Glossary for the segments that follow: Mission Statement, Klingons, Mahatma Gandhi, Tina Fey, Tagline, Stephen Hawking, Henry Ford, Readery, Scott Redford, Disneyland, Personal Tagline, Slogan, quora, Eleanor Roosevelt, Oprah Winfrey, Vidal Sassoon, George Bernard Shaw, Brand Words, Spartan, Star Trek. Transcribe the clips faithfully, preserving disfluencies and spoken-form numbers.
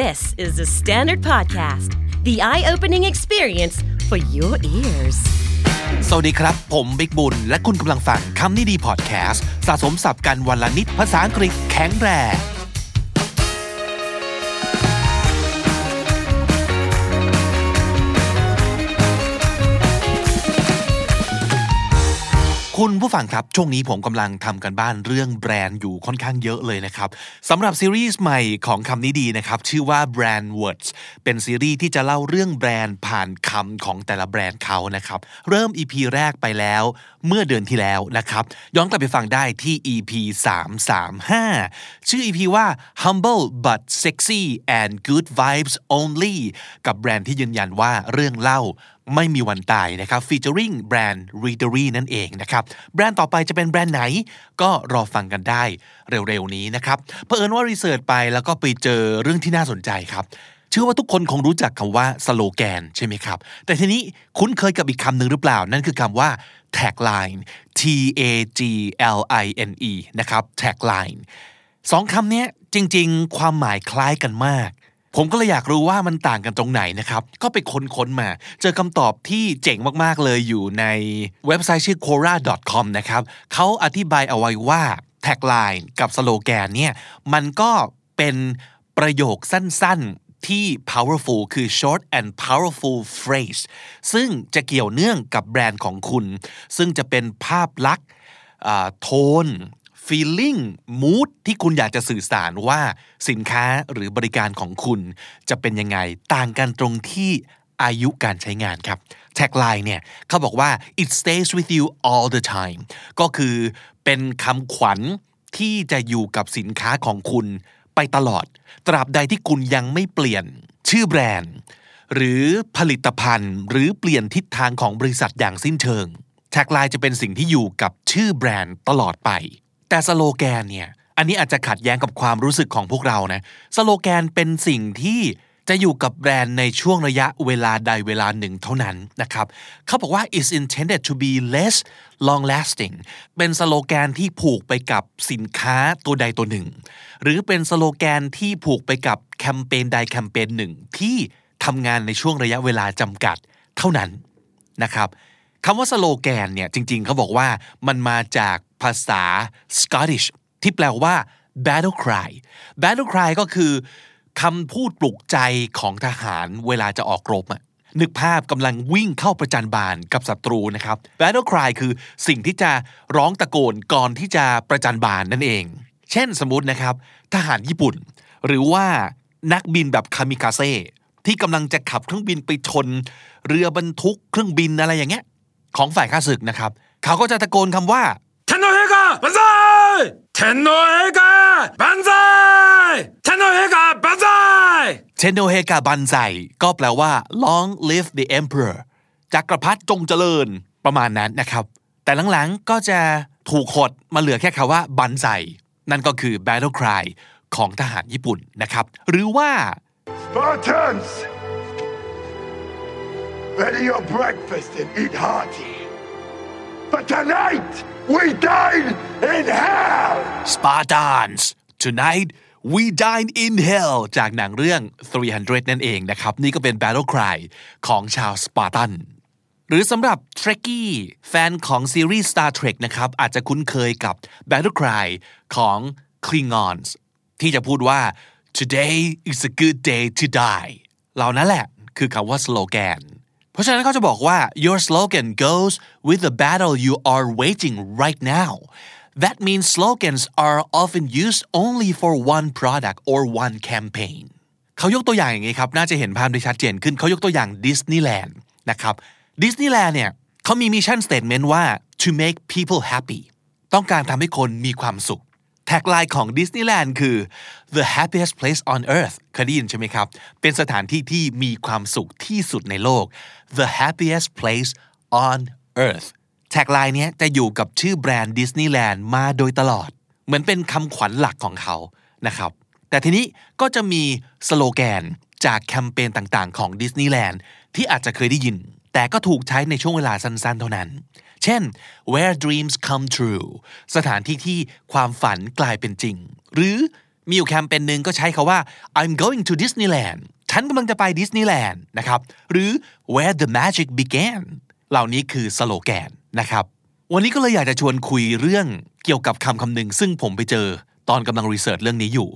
This is the Standard Podcast, the eye-opening experience for your ears. สวัสดีครับผมบิ๊กบุญและคุณกำลังฟังคำนี้ดีพอดแคสต์สะสมศัพท์กันวันละนิดภาษาอังกฤษแข็งแรงคุณผู้ฟังครับช่วงนี้ผมกำลังทำกันบ้านเรื่องแบรนด์อยู่ค่อนข้างเยอะเลยนะครับสำหรับซีรีส์ใหม่ของคำนี้ดีนะครับชื่อว่า Brand Words เป็นซีรีส์ที่จะเล่าเรื่องแบรนด์ผ่านคำของแต่ละแบรนด์เขานะครับเริ่ม อี พี แรกไปแล้วเมื่อเดือนที่แล้วนะครับย้อนกลับไปฟังได้ที่ อี พี สามร้อยสามสิบห้าชื่อ อี พี ว่า Humble but Sexy and Good Vibes Only กับแบรนด์ที่ยืนยันว่าเรื่องเล่าไม่มีวันตายนะครับ featuring แบรนด์ Readery นั่นเองนะครับแบรนด์ต่อไปจะเป็นแบรนด์ไหนก็รอฟังกันได้เร็วๆนี้นะครับเผอิญว่ารีเสิร์ชไปแล้วก็ไปเจอเรื่องที่น่าสนใจครับเชื่อว่าทุกคนคงรู้จักคำว่าสโลแกนใช่ไหมครับแต่ทีนี้คุ้นเคยกับอีกคำหนึ่งหรือเปล่านั่นคือคำว่า tagline T A G L I N E นะครับ tagline สองคำนี้จริงๆความหมายคล้ายกันมากผมก็เลยอยากรู้ว่ามันต่างกันตรงไหนนะครับก็ไปค้นๆมาเจอคำตอบที่เจ๋งมากๆเลยอยู่ในเว็บไซต์ชื่อ quora ดอท คอม นะครับเขาอธิบายเอาไว้ว่าแท็กไลน์กับสโลแกนเนี่ยมันก็เป็นประโยคสั้นๆที่ powerful คือ short and powerful phrase ซึ่งจะเกี่ยวเนื่องกับแบรนด์ของคุณซึ่งจะเป็นภาพลักษณ์โทนfeeling mood ที่คุณอยากจะสื่อสารว่าสินค้าหรือบริการของคุณจะเป็นยังไงต่างกันตรงที่อายุการใช้งานครับ Tagline เนี่ยเขาบอกว่า it stays with you all the time ก็คือเป็นคำขวัญที่จะอยู่กับสินค้าของคุณไปตลอดตราบใดที่คุณยังไม่เปลี่ยนชื่อแบรนด์หรือผลิตภัณฑ์หรือเปลี่ยนทิศทางของบริษัทอย่างสิ้นเชิง Tagline จะเป็นสิ่งที่อยู่กับชื่อแบรนด์ตลอดไปแต่สโลแกนเนี่ยอันนี้อาจจะขัดแย้งกับความรู้สึกของพวกเรานะสโลแกนเป็นสิ่งที่จะอยู่กับแบรนด์ในช่วงระยะเวลาใดเวลาหนึ่งเท่านั้นนะครับเขาบอกว่า is intended to be less long lasting เป็นสโลแกนที่ผูกไปกับสินค้าตัวใดตัวหนึ่งหรือเป็นสโลแกนที่ผูกไปกับแคมเปญใดแคมเปญหนึ่งที่ทำงานในช่วงระยะเวลาจำกัดเท่านั้นนะครับคำว่าสโลแกนเนี่ยจริงๆเขาบอกว่ามันมาจากภาษา Scottish ที่แปลว่า battle cry battle cry ก็คือคำพูดปลุกใจของทหารเวลาจะออกรบอะนึกภาพกำลังวิ่งเข้าประจันบานกับศัตรูนะครับ battle cry คือสิ่งที่จะร้องตะโกนก่อนที่จะประจันบานนั่นเองเช่นสมมุตินะครับทหารญี่ปุ่นหรือว่านักบินแบบคามิคาเซ่ที่กำลังจะขับเครื่องบินไปชนเรือบรรทุกเครื่องบินอะไรอย่างเงี้ยของฝ่ายข้าศึกนะครับเขาก็จะตะโกนคำว่าบันไซเทนโนเฮกาบันไซเทนโนเฮกาบันไซเทนโนเฮกาบันไซก็แปลว่า long live the emperor จักรพรรดิจงเจริญประมาณนั้นนะครับแต่หลังๆก็จะถูกขดมาเหลือแค่คำว่าบันไซนั่นก็คือ battle cry ของทหารญี่ปุ่นนะครับหรือว่า Spartans ready your breakfast and eat hearty but tonightWe dine in hell. Spartans, tonight we dine in hell. จากหนังเรื่องสามร้อยนั่นเองนะครับนี่ก็เป็น Battle Cry ของชาวสปาร์ตันหรือสำหรับ Trekkie แฟนของซีรีส์ Star Trek นะครับอาจจะคุ้นเคยกับ Battle Cry ของ Klingons ที่จะพูดว่า Today is a good day to die เหล่านั้นแหละคือคำว่าสโลแกนเพราะฉะนั้นเขาจะบอกว่า your slogan goes with the battle you are waging right now. That means slogans are often used only for one product or one campaign. เขายกตัวอย่างอย่างนี้ครับน่าจะเห็นภาพได้ชัดเจนขึ้นเขายกตัวอย่าง Disneyland นะครับ Disneyland เนี่ยเขามี Mission Statement ว่า to make people happy ต้องการทำให้คนมีความสุขแท็กไลน์ของ Disneyland คือ the happiest place on earth เคยได้ยินใช่ไหมครับเป็นสถานที่ที่มีความสุขที่สุดในโลก the happiest place on earth แท็กไลน์นี้จะอยู่กับชื่อแบรนด์ Disneyland มาโดยตลอดเหมือนเป็นคำขวัญหลักของเขานะครับแต่ทีนี้ก็จะมีสโลแกนจากแคมเปญต่างๆของ Disneyland ที่อาจจะเคยได้ยินแต่ก็ถูกใช้ในช่วงเวลาสั้นๆเท่านั้นเช่น where dreams come true สถานที่ที่ความฝันกลายเป็นจริงหรือ มีอยู่แคมเปญนึงก็ใช้คำว่า I'm going to Disneyland ฉันกำลังจะไปดิสนีย์แลนด์นะครับหรือ Where the Magic Began เหล่านี้คือสโลแกนนะครับวันนี้ก็เลยอยากจะชวนคุยเรื่องเกี่ยวกับคำคำหนึ่งซึ่งผมไปเจอตอนกำลังรีเสิร์ชเรื่องนี้อยู่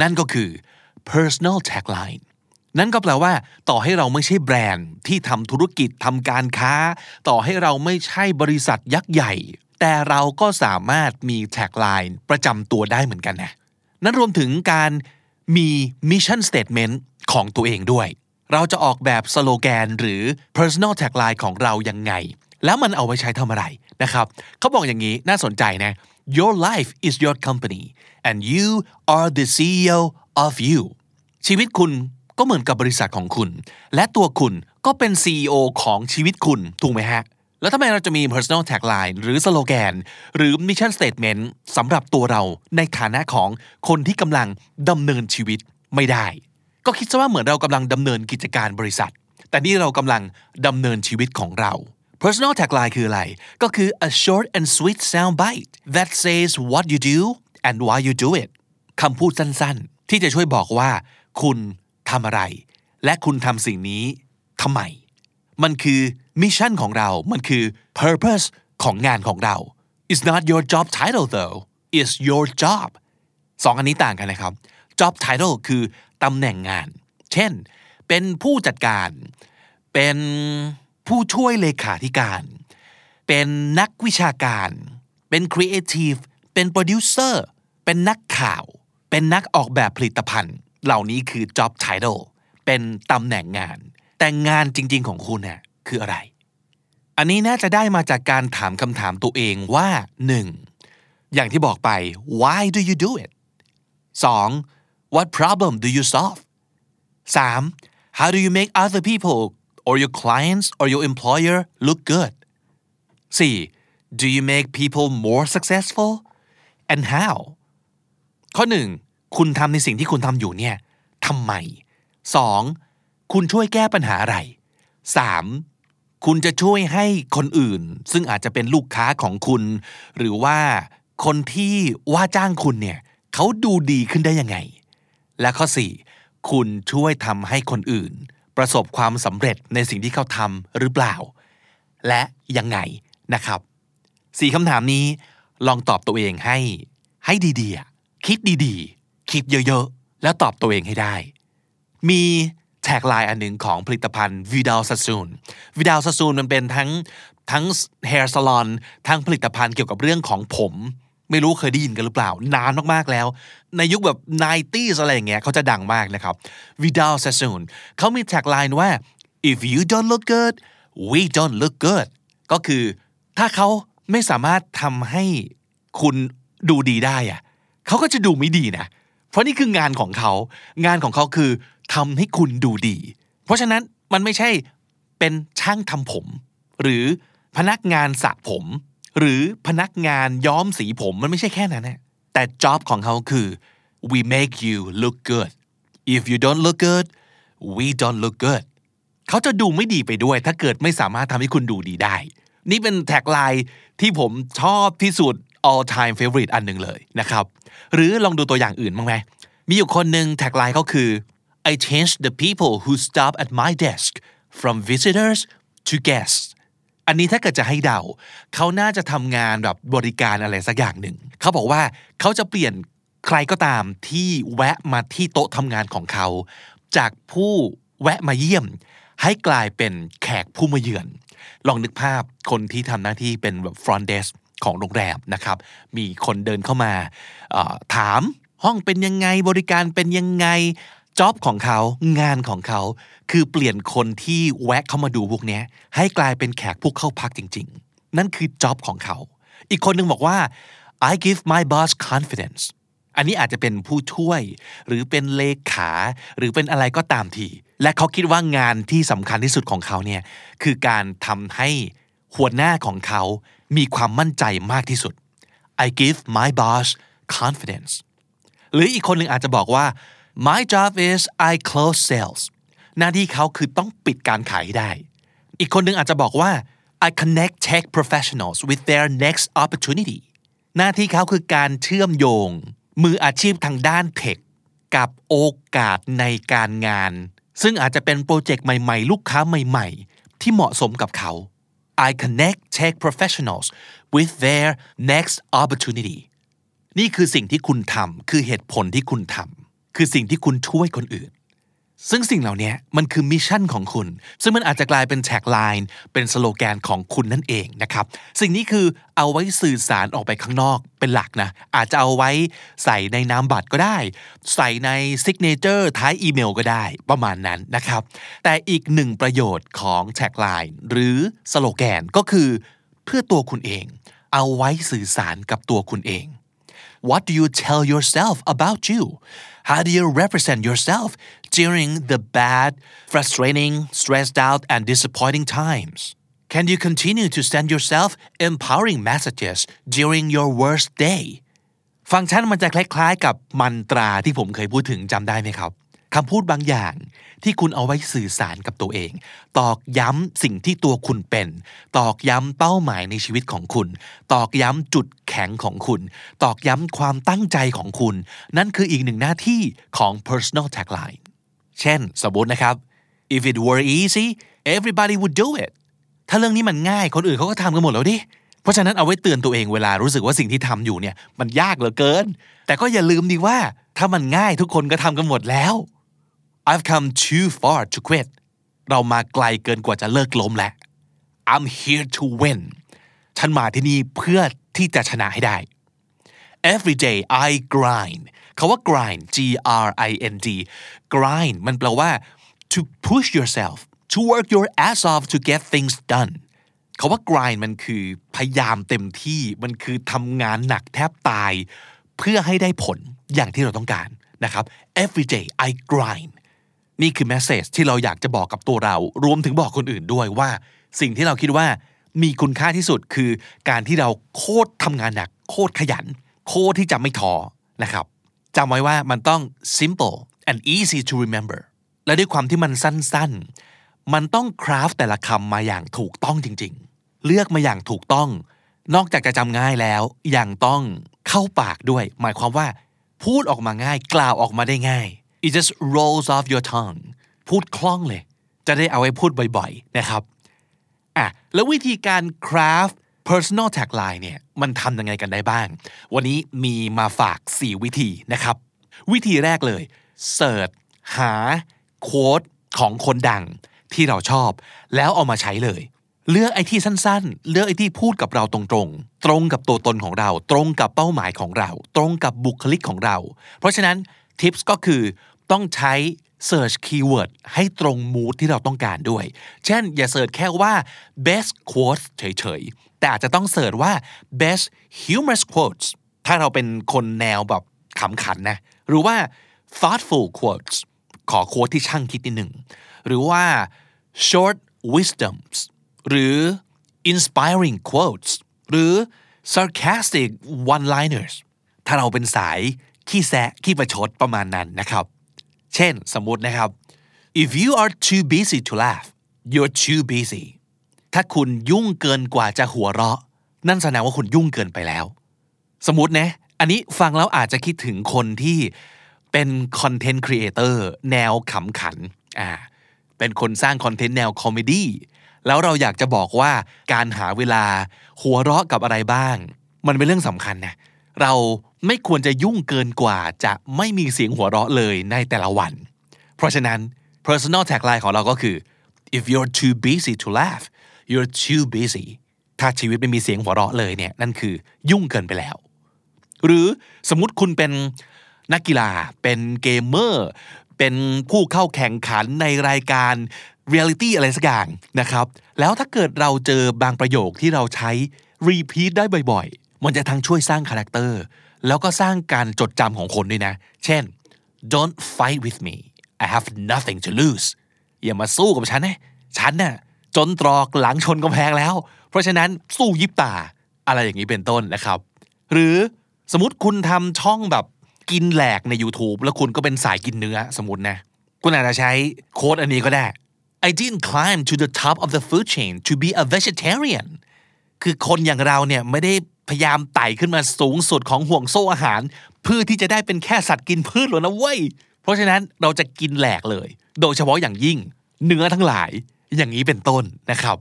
นั่นก็คือ Personal Tagline นั่นก็แปลว่าต่อให้เราไม่ใช่แบรนด์ที่ทำธุรกิจทำการค้าต่อให้เราไม่ใช่บริษัทยักษ์ใหญ่แต่เราก็สามารถมีแท็กไลน์ประจำตัวได้เหมือนกันนะนั่นรวมถึงการมี Mission Statement ของตัวเองด้วยเราจะออกแบบสโลแกนหรือ Personal Tagline ของเรายังไงแล้วมันเอาไปใช้ทำอะไรนะครับเขาบอกอย่างนี้น่าสนใจนะ Your life is your company and you are the ซี อี โอ of you ชีวิตคุณก็เหมือนกับบริษัทของคุณและตัวคุณก็เป็น ซี อี โอ ของชีวิตคุณถูกไหมฮะแล้วทำไมเราจะมี Personal Tagline หรือสโลแกนหรือ Mission Statement สำหรับตัวเราในฐานะของคนที่กำลังดำเนินชีวิตไม่ได้ก็คิดซะว่าเหมือนเรากำลังดำเนินกิจการบริษัทแต่นี่เรากำลังดำเนินชีวิตของเรา Personal Tagline คืออะไรก็คือ a short and sweet soundbite that says what you do and why you do it คำพูดสั้นๆที่จะช่วยบอกว่าคุณทำอะไรและคุณทำสิ่งนี้ทำไมมันคือมิชชั่นของเรามันคือ purpose ของงานของเรา It's not your job title though It's your job สองอันนี้ต่างกันนะครับ job title คือตำแหน่งงานเช่นเป็นผู้จัดการเป็นผู้ช่วยเลขาธิการเป็นนักวิชาการเป็น creative เป็น producer เป็นนักข่าวเป็นนักออกแบบผลิตภัณฑ์เหล่านี้คือ job title เป็นตำแหน่งงานแต่งานจริงๆของคุณน่ะคืออะไรอันนี้น่าจะได้มาจากการถามคำถามตัวเองว่า หนึ่ง. อย่างที่บอกไป why do you do it สอง. what problem do you solve สาม. how do you make other people or your clients or your employer look good สี่. do you make people more successful and how ข้อ หนึ่ง. คุณทำในสิ่งที่คุณทำอยู่เนี่ยทำไม สอง. คุณช่วยแก้ปัญหาอะไรสามคุณจะช่วยให้คนอื่นซึ่งอาจจะเป็นลูกค้าของคุณหรือว่าคนที่ว่าจ้างคุณเนี่ยเขาดูดีขึ้นได้ยังไงและข้อสี่คุณช่วยทำให้คนอื่นประสบความสำเร็จในสิ่งที่เขาทำหรือเปล่าและยังไงนะครับสี่คำถามนี้ลองตอบตัวเองให้ให้ดีๆคิดดีๆคิดเยอะๆแล้วตอบตัวเองให้ได้มีแท็กไลน์อันหนึ่งของผลิตภัณฑ์ Vidal Sassoon Vidal Sassoon มันเป็นทั้งทั้ง hair salon ทั้งผลิตภัณฑ์เกี่ยวกับเรื่องของผมไม่รู้เคยได้ยินกันหรือเปล่านานมากๆแล้วในยุคแบบ nineties อะไรอย่างเงี้ยเขาจะดังมากนะครับ Vidal Sassoon เขามีแท็กไลน์ว่า if you don't look good we don't look good ก็คือถ้าเขาไม่สามารถทำให้คุณดูดีได้อะเขาก็จะดูไม่ดีนะเพราะนี่คืองานของเขางานของเขาคือทำให้คุณดูดีเพราะฉะนั้นมันไม่ใช่เป็นช่างทำผมหรือพนักงานสระผมหรือพนักงานย้อมสีผมมันไม่ใช่แค่นั้นนะแต่ job ของเขาคือ we make you look good if you don't look good we don't look good เขาจะดูไม่ดีไปด้วยถ้าเกิดไม่สามารถทำให้คุณดูดีได้นี่เป็นแท็กไลน์ที่ผมชอบที่สุด all time favorite อันหนึ่งเลยนะครับหรือลองดูตัวอย่างอื่นบ้างไหมมีอยู่คนหนึ่งแท็กไลน์เขาคือI changed the people who stop at my desk from visitors to guests อันนี้ถ้าเกิดจะให้เดาเขาน่าจะทำงานแบบบริการอะไรสักอย่างหนึ่งเขาบอกว่าเขาจะเปลี่ยนใครก็ตามที่แวะมาที่โต๊ะทำงานของเขาจากผู้แวะมาเยี่ยมให้กลายเป็นแขกผู้มาเยือนลองนึกภาพคนที่ทำหน้าที่เป็นแบบ front desk ของโรงแรมนะครับมีคนเดินเข้ามาถามห้องเป็นยังไงบริการเป็นยังไงจ็อบของเขางานของเขาคือเปลี่ยนคนที่แวะเข้ามาดูพวกนี้ให้กลายเป็นแขกผู้เข้าพักจริงๆนั่นคือจ็อบของเขาอีกคนนึงบอกว่า I give my boss confidence อันนี้อาจจะเป็นผู้ช่วยหรือเป็นเลขาหรือเป็นอะไรก็ตามทีและเขาคิดว่างานที่สำคัญที่สุดของเขาเนี่ยคือการทำให้หัวหน้าของเขามีความมั่นใจมากที่สุด I give my boss confidence หรืออีกคนนึงอาจจะบอกว่าMy job is I close sales หน้าที่เขาคือต้องปิดการขายได้อีกคนนึงอาจจะบอกว่า I connect tech professionals with their next opportunity หน้าที่เขาคือการเชื่อมโยง มืออาชีพทางด้านเทคกับโอกาสในการงานซึ่งอาจจะเป็นโปรเจกต์ใหม่ๆลูกค้าใหม่ๆที่เหมาะสมกับเขา I connect tech professionals with their next opportunity นี่คือสิ่งที่คุณทำคือเหตุผลที่คุณทำคือสิ่งที่คุณช่วยคนอื่นซึ่งสิ่งเหล่านี้มันคือมิชชั่นของคุณซึ่งมันอาจจะกลายเป็นแท็กไลน์เป็นสโลแกนของคุณนั่นเองนะครับสิ่งนี้คือเอาไว้สื่อสารออกไปข้างนอกเป็นหลักนะอาจจะเอาไว้ใส่ในนามบัตรก็ได้ใส่ในซิกเนเจอร์ท้ายอีเมลก็ได้ประมาณนั้นนะครับแต่อีกหนึ่งประโยชน์ของแท็กไลน์หรือสโลแกนก็คือเพื่อตัวคุณเองเอาไว้สื่อสารกับตัวคุณเอง What do you tell yourself about you? How do you represent yourself?During the bad, frustrating, stressed out, and disappointing times? Can you continue to send yourself empowering messages during your worst day? ฟังก์ชันมันจะคล้ายๆกับมนตราที่ผมเคยพูดถึงจำได้ไหมครับคำพูดบางอย่างที่คุณเอาไว้สื่อสารกับตัวเองตอกย้ำสิ่งที่ตัวคุณเป็นตอกย้ำเป้าหมายในชีวิตของคุณตอกย้ำจุดแข็งของคุณตอกย้ำความตั้งใจของคุณนั่นคืออีกหนึ่งหน้าที่ของ Personal Taglineเช่นสมมตินะครับ if it were easy everybody would do it ถ้าเรื่องนี้มันง่ายคนอื่นเขาก็ทำกันหมดแล้วดิเพราะฉะนั้นเอาไว้เตือนตัวเองเวลารู้สึกว่าสิ่งที่ทำอยู่เนี่ยมันยากเหลือเกินแต่ก็อย่าลืมดิว่าถ้ามันง่ายทุกคนก็ทำกันหมดแล้ว I've come too far to quit เรามาไกลเกินกว่าจะเลิกล้มแล้ว I'm here to win ฉันมาที่นี่เพื่อที่จะชนะให้ได้ Every day I grindคำว่า grind G R I N D grind มันแปลว่า to push yourself to work your ass off to get things done คำว่า grind มันคือพยายามเต็มที่มันคือทำงานหนักแทบตายเพื่อให้ได้ผลอย่างที่เราต้องการนะครับ every day I grind นี่คือ message ที่เราอยากจะบอกกับตัวเรารวมถึงบอกคนอื่นด้วยว่าสิ่งที่เราคิดว่ามีคุณค่าที่สุดคือการที่เราโคตรทำงานหนักโคตรขยันโคตรที่จะไม่ท้อนะครับจำไว้ว่ามันต้อง simple and easy to remember และด้วยความที่มันสั้นๆมันต้องคราฟแต่ละคำมาอย่างถูกต้องจริงๆเลือกมาอย่างถูกต้องนอกจากจะจำง่ายแล้วยังต้องเข้าปากด้วยหมายความว่าพูดออกมาง่ายกล่าวออกมาได้ง่าย it just rolls off your tongue พูดคล่องเลยจะได้เอาไว้พูดบ่อยๆนะครับอ่ะแล้ววิธีการคราฟPersonal Tagline เนี่ยมันทำยังไงกันได้บ้างวันนี้มีมาฝากสี่วิธีนะครับวิธีแรกเลยเสิร์ชหาโค้ดของคนดังที่เราชอบแล้วเอามาใช้เลยเลือกไอ้ที่สั้นๆเลือกไอ้ที่พูดกับเราตรงๆ ต, ตรงกับตัวตนของเราตรงกับเป้าหมายของเราตรงกับบุคลิกของเราเพราะฉะนั้นทิปส์ก็คือต้องใช้search keyword ให้ตรงมูดที่เราต้องการด้วยเช่นอย่าเสิร์ชแค่ว่า best quotes เฉยๆแต่อาจจะต้องเสิร์ชว่า best humorous quotes ถ้าเราเป็นคนแนวแบบขำขันนะหรือว่า thoughtful quotes ขอโค้ดที่ช่างคิดนิดหนึ่งหรือว่า short wisdoms หรือ inspiring quotes หรือ sarcastic one liners ถ้าเราเป็นสายขี้แซะขี้ประชดประมาณนั้นนะครับเช่นสมมุตินะครับ if you are too busy to laugh you're too busy ถ้าคุณยุ่งเกินกว่าจะหัวเราะนั่นแสดงว่าคุณยุ่งเกินไปแล้วสมมุตินะอันนี้ฟังแล้วอาจจะคิดถึงคนที่เป็นคอนเทนต์ครีเอเตอร์แนวขำขันอ่าเป็นคนสร้างคอนเทนต์แนวคอมเมดี้แล้วเราอยากจะบอกว่าการหาเวลาหัวเราะกับอะไรบ้างมันเป็นเรื่องสำคัญนะเราไม่ควรจะยุ่งเกินกว่าจะไม่มีเสียงหัวเราะเลยในแต่ละวันเพราะฉะนั้น personal tagline ของเราก็คือ if you're too busy to laugh you're too busy ถ้าชีวิตไม่มีเสียงหัวเราะเลยเนี่ยนั่นคือยุ่งเกินไปแล้วหรือสมมุติคุณเป็นนักกีฬาเป็นเกมเมอร์เป็นผู้เข้าแข่งขันในรายการ reality อะไรสักอย่างนะครับแล้วถ้าเกิดเราเจอบางประโยคที่เราใช้ repeat ได้บ่อยๆมันจะทั้งช่วยสร้างคาแรคเตอร์แล้วก็สร้างการจดจำของคนด้วยนะเช่น don't fight with me I have nothing to lose อย่ามาสู้กับฉันนะฉันน่ะจนตรอกหลังชนกำแพงแล้วเพราะฉะนั้นสู้ยิบตาอะไรอย่างนี้เป็นต้นนะครับหรือสมมติคุณทำช่องแบบกินแหลกใน YouTube แล้วคุณก็เป็นสายกินเนื้อสมมตินะคุณอาจจะใช้โค้ดอันนี้ก็ได้ I didn't climb to the top of the food chain to be a vegetarian คือคนอย่างเราเนี่ยไม่ได้ พยายามไต่ขึ้นมาสูงสุดของห่วงโซ่อาหารเพื่อที่จะได้เป็นแค่สัตว์กินพืชหรอนะเว้ยเพราะฉะนั้นเราจะกินแหลกเลยโดยเฉพาะอย่างยิ่งเนื้อทั้งหลายอย่างนี้เป็นต้นนะครับ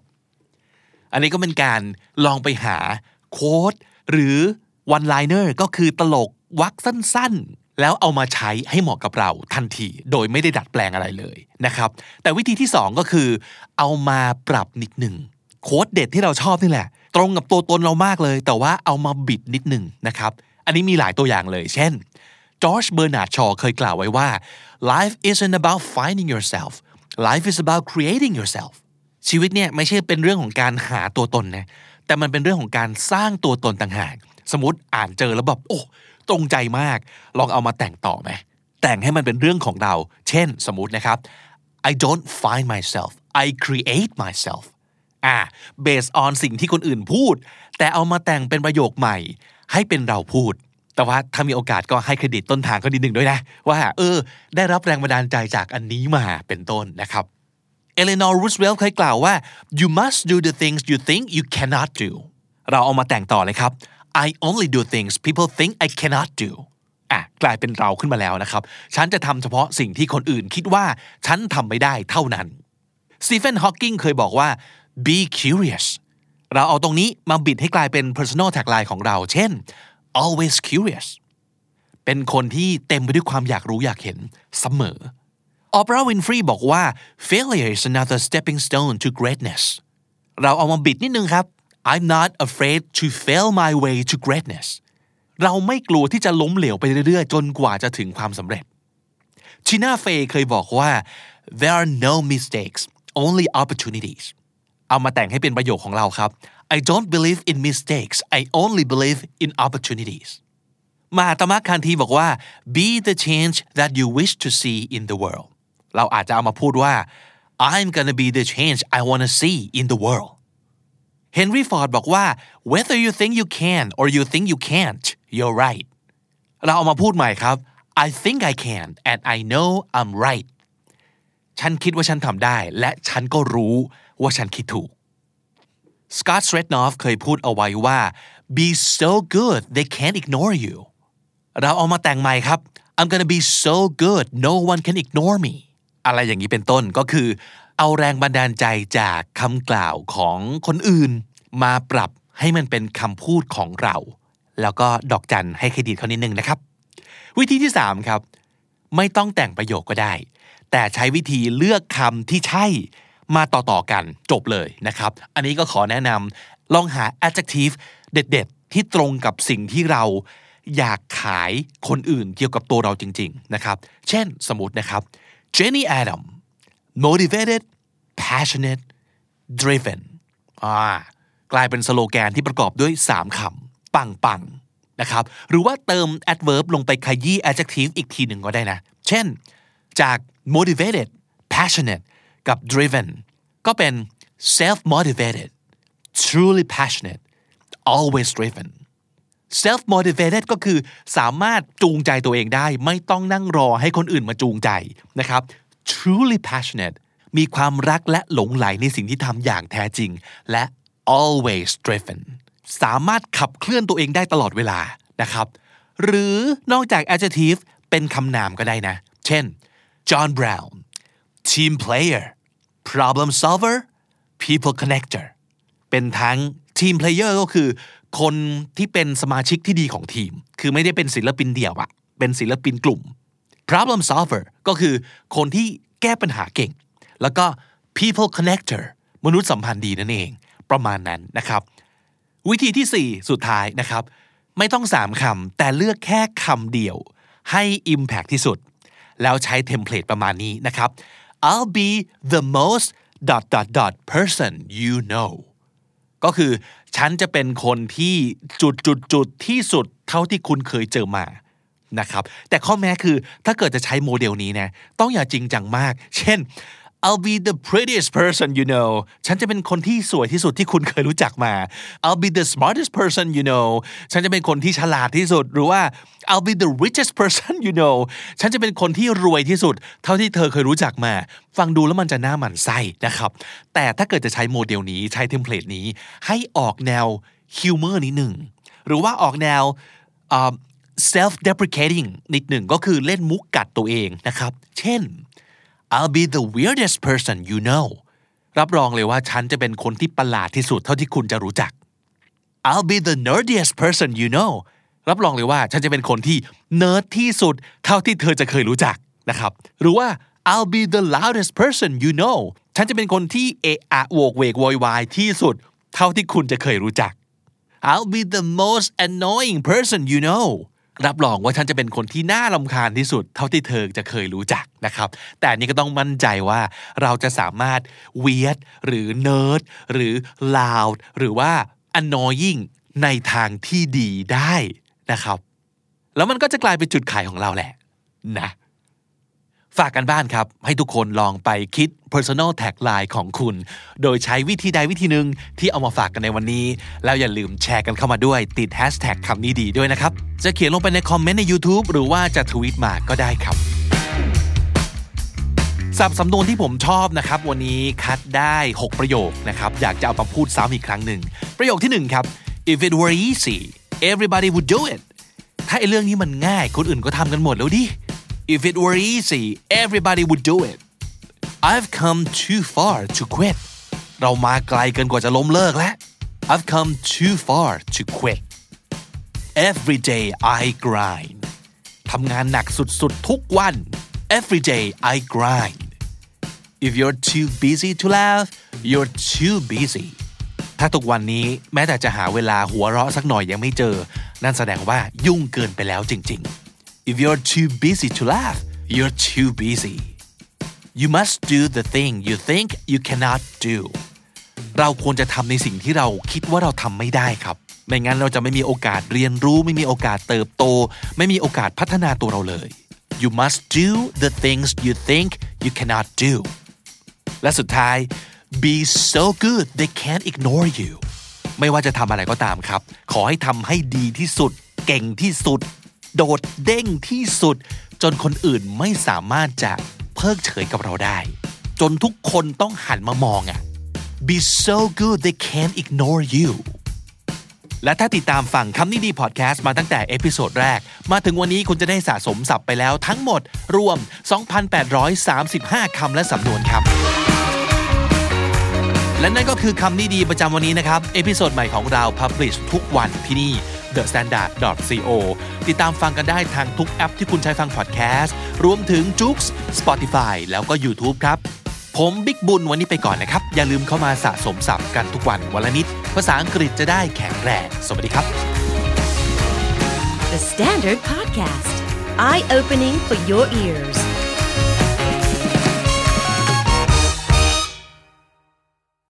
อันนี้ก็เป็นการลองไปหาโค้ดหรือวันไลเนอร์ก็คือตลกวรรคสั้นๆแล้วเอามาใช้ให้เหมาะกับเราทันทีโดยไม่ได้ดัดแปลงอะไรเลยนะครับแต่วิธีที่สองก็คือเอามาปรับนิดนึงโค้ดเด็ดที่เราชอบนี่แหละตรงกับตัวตนเรามากเลยแต่ว่าเอามาบิดนิดนึงนะครับอันนี้มีหลายตัวอย่างเลยเช่นจอร์จเบอร์นาร์ดชอเคยกล่าวไว้ว่า life isn't about finding yourself life is about creating yourself ชีวิตเนี่ยไม่ใช่เป็นเรื่องของการหาตัวตนนะแต่มันเป็นเรื่องของการสร้างตัวตนต่างหากสมมติอ่านเจอแล้วแบบโอ้ตรงใจมากลองเอามาแต่งต่อไหมแต่งให้มันเป็นเรื่องของเราเช่นสมมตินะครับ I don't find myself I create myself อ่า based on สิ่งที่คนอื่นพูดแต่เอามาแต่งเป็นประโยคใหม่ให้เป็นเราพูดแต่ว่าถ้ามีโอกาสก็ให้เครดิตต้นทางเขานิดนึงด้วยนะว่าเออได้รับแรงบันดาลใจจากอันนี้มาเป็นต้นนะครับเอเลนอร์รูสเวลต์เคยกล่าวว่า you must do the things you think you cannot do เราเอามาแต่งต่อเลยครับ I only do things people think I cannot do อ่ะกลายเป็นเราขึ้นมาแล้วนะครับฉันจะทำเฉพาะสิ่งที่คนอื่นคิดว่าฉันทำไม่ได้เท่านั้นสตีเฟนฮอว์กิงเคยบอกว่า be curious เราเอาตรงนี้มาบิดให้กลายเป็น personal tagline ของเราเช่นalways curious เป็นคนที่เต็มไปด้วยความอยากรู้อยากเห็นเสมอ Oprah Winfrey บอกว่า failure is another stepping stone to greatness เราเอามาบิดนิดนึงครับ I'm not afraid to fail my way to greatness เราไม่กลัวที่จะล้มเหลวไปเรื่อยๆจนกว่าจะถึงความสำเร็จ Tina Fey เคยบอกว่า there are no mistakes only opportunities เอามาแต่งให้เป็นประโยคของเราครับI don't believe in mistakes. I only believe in opportunities. มหาตมะคันธีบอกว่า be the change that you wish to see in the world. เราอาจจะเอามาพูดว่า I'm gonna be the change I wanna see in the world. Henry Ford บอกว่า whether you think you can or you think you can't, you're right. เราเอามาพูดใหม่ครับ I think I can and I know I'm right. ฉันคิดว่าฉันทำได้และฉันก็รู้ว่าฉันคิดถูกสกอตต์ เรดนอฟเคยพูดเอาไว้ว่า be so good they can't ignore you เราเอามาแต่งใหม่ครับ I'm gonna be so good no one can ignore me อะไรอย่างนี้เป็นต้นก็คือเอาแรงบันดาลใจจากคำกล่าวของคนอื่นมาปรับให้มันเป็นคำพูดของเราแล้วก็ดอกจันให้เครดิตเขานิดนึงนะครับวิธีที่สามครับไม่ต้องแต่งประโยคก็ได้แต่ใช้วิธีเลือกคำที่ใช่มาต่อๆกันจบเลยนะครับอันนี้ก็ขอแนะนำลองหา adjective เด็ดๆที่ตรงกับสิ่งที่เราอยากขายคนอื่นเกี่ยวกับตัวเราจริงๆนะครับเช่นสมมตินะครับ Jenny Adam motivated passionate driven อ่ากลายเป็นสโลแกนที่ประกอบด้วยสามคำปังๆนะครับหรือว่าเติม adverb ลงไปขยี้ adjective อีกทีหนึ่งก็ได้นะเช่นจาก motivated passionateกับ driven ก็เป็น self motivated truly passionate always driven self motivated ก็คือสามารถจูงใจตัวเองได้ไม่ต้องนั่งรอให้คนอื่นมาจูงใจนะครับ truly passionate มีความรักและหลงไหลในสิ่งที่ทำอย่างแท้จริงและ always driven สามารถขับเคลื่อนตัวเองได้ตลอดเวลานะครับหรือนอกจาก adjective เป็นคำนามก็ได้นะเช่น John Brown team player problem solver people connector เป็นทั้ง team player ก็คือคนที่เป็นสมาชิกที่ดีของทีมคือไม่ได้เป็นศิลปินเดี่ยวอะเป็นศิลปินกลุ่ม problem solver ก็คือคนที่แก้ปัญหาเก่งแล้วก็ people connector มนุษย์สัมพันธ์ดีนั่นเองประมาณนั้นนะครับวิธีที่สี่สุดท้ายนะครับไม่ต้องสามคำแต่เลือกแค่คำเดียวให้ impact ที่สุดแล้วใช้เทมเพลตประมาณนี้นะครับI'll be the most dot dot dot person you know ก็คือฉันจะเป็นคนที่จุดจุดจุดที่สุดเท่าที่คุณเคยเจอมานะครับแต่ข้อแม้คือถ้าเกิดจะใช้โมเดลนี้นะต้องอย่าจริงจังมากเช่น I'll be the prettiest person you know ฉันจะเป็นคนที่สวยที่สุดที่คุณเคยรู้จักมา I'll be the smartest person you know ฉันจะเป็นคนที่ฉลาดที่สุดหรือว่า I'll be the richest person you know ฉันจะเป็นคนที่รวยที่สุดเท่าที่เธอเคยรู้จักมาฟังดูแล้วมันจะน่าหมั่นไส้นะครับแต่ถ้าเกิดจะใช้โมเดลนี้ใช้เทมเพลตนี้ให้ออกแนวฮิวเมอร์นิดหนึ่ง หรือว่าออกแนว uh, self deprecating นิดหนึ่งก็คือเล่นมุกกัดตัวเองนะครับเช่น I'll be the weirdest person you know รับรองเลยว่าฉันจะเป็นคนที่ประหลาดที่สุดเท่าที่คุณจะรู้จัก I'll be the nerdiest person you know รับรองเลยว่าฉันจะเป็นคนที่เนิร์ดที่สุดเท่าที่เธอจะเคยรู้จักนะครับหรือว่า I'll be the loudest person you know ฉันจะเป็นคนที่เอะอะโวกเวกโวยวายที่สุดเท่าที่คุณจะเคยรู้จัก I'll be the most annoying person you know รับรองว่าฉันจะเป็นคนที่น่ารำคาญที่สุดเท่าที่เธอจะเคยรู้จักนะครับแต่นี่ก็ต้องมั่นใจว่าเราจะสามารถ weird หรือ nerd หรือ loud หรือว่า annoying ในทางที่ดีได้นะครับแล้วมันก็จะกลายเป็นจุดขายของเราแหละนะฝากกันบ้านครับให้ทุกคนลองไปคิด Personal Tagline ของคุณโดยใช้วิธีใดวิธีหนึ่งที่เอามาฝากกันในวันนี้แล้วอย่าลืมแชร์กันเข้ามาด้วยติด hashtag คำนี้ดีด้วยนะครับจะเขียนลงไปในคอมเมนต์ใน YouTube หรือว่าจะทวีตมาก็ได้ครับศัพท์สำนวนที่ผมชอบนะครับวันนี้คัดได้หกประโยคนะครับอยากจะเอามาพูดซ้ำอีกครั้งหนึ่งประโยคที่หนึ่งครับ If it were easy everybody would do it ถ้าไอ้เรื่องนี้มันง่ายคนอื่นก็ทำกันหมดแล้วดิ If it were easy, everybody would do it. I've come too far to quit. เรามาไกลเกินกว่าจะล้มเลิกแล้ว I've come too far to quit. Every day I grind. ทำงานหนักสุดๆทุกวัน Every day I grind. If you're too busy to laugh, you're too busy. ถ้าทุกวันนี้แม้แต่จะหาเวลาหัวเราะสักหน่อยยังไม่เจอนั่นแสดงว่ายุ่งเกินไปแล้วจริงๆIf you're too busy to laugh, you're too busy. You must do the thing you think you cannot do. เราควรจะทำในสิ่งที่เราคิดว่าเราทำไม่ได้ครับไม่งั้นเราจะไม่มีโอกาสเรียนรู้ไม่มีโอกาสเติบโตไม่มีโอกาสพัฒนาตัวเราเลย You must do the things you think you cannot do. และสุดท้าย Be so good they can't ignore you. ไม่ว่าจะทำอะไรก็ตามครับขอให้ทำให้ดีที่สุดเก่งที่สุดโดดเด้งที่สุดจนคนอื่นไม่สามารถจะเพิกเฉยกับเราได้จนทุกคนต้องหันมามองอ่ะ Be so good they can't ignore you และถ้าติดตามฟังคำนี้ดีพอดแคสต์มาตั้งแต่เอพิโซดแรกมาถึงวันนี้คุณจะได้สะสมศัพท์ไปแล้วทั้งหมดรวม สองพันแปดร้อยสามสิบห้า คำและสำนวนครับและนั่นก็คือคำนี้ดีประจำวันนี้นะครับเอพิโซดใหม่ของเรา publish ทุกวันที่นี่เดอะสแตนดาร์ด ดอท โค ติดตามฟังกันได้ทางทุกแอปที่คุณใช้ฟังพอดแคสต์รวมถึง Joox Spotify แล้วก็ YouTube ครับผมบิ๊กบุญวันนี้ไปก่อนนะครับอย่าลืมเข้ามาสะสมศัพท์กันทุกวันวันละนิดภาษาอังกฤษจะได้แข็งแรงสวัสดีครับ The Standard Podcast Eye Opening for Your Ears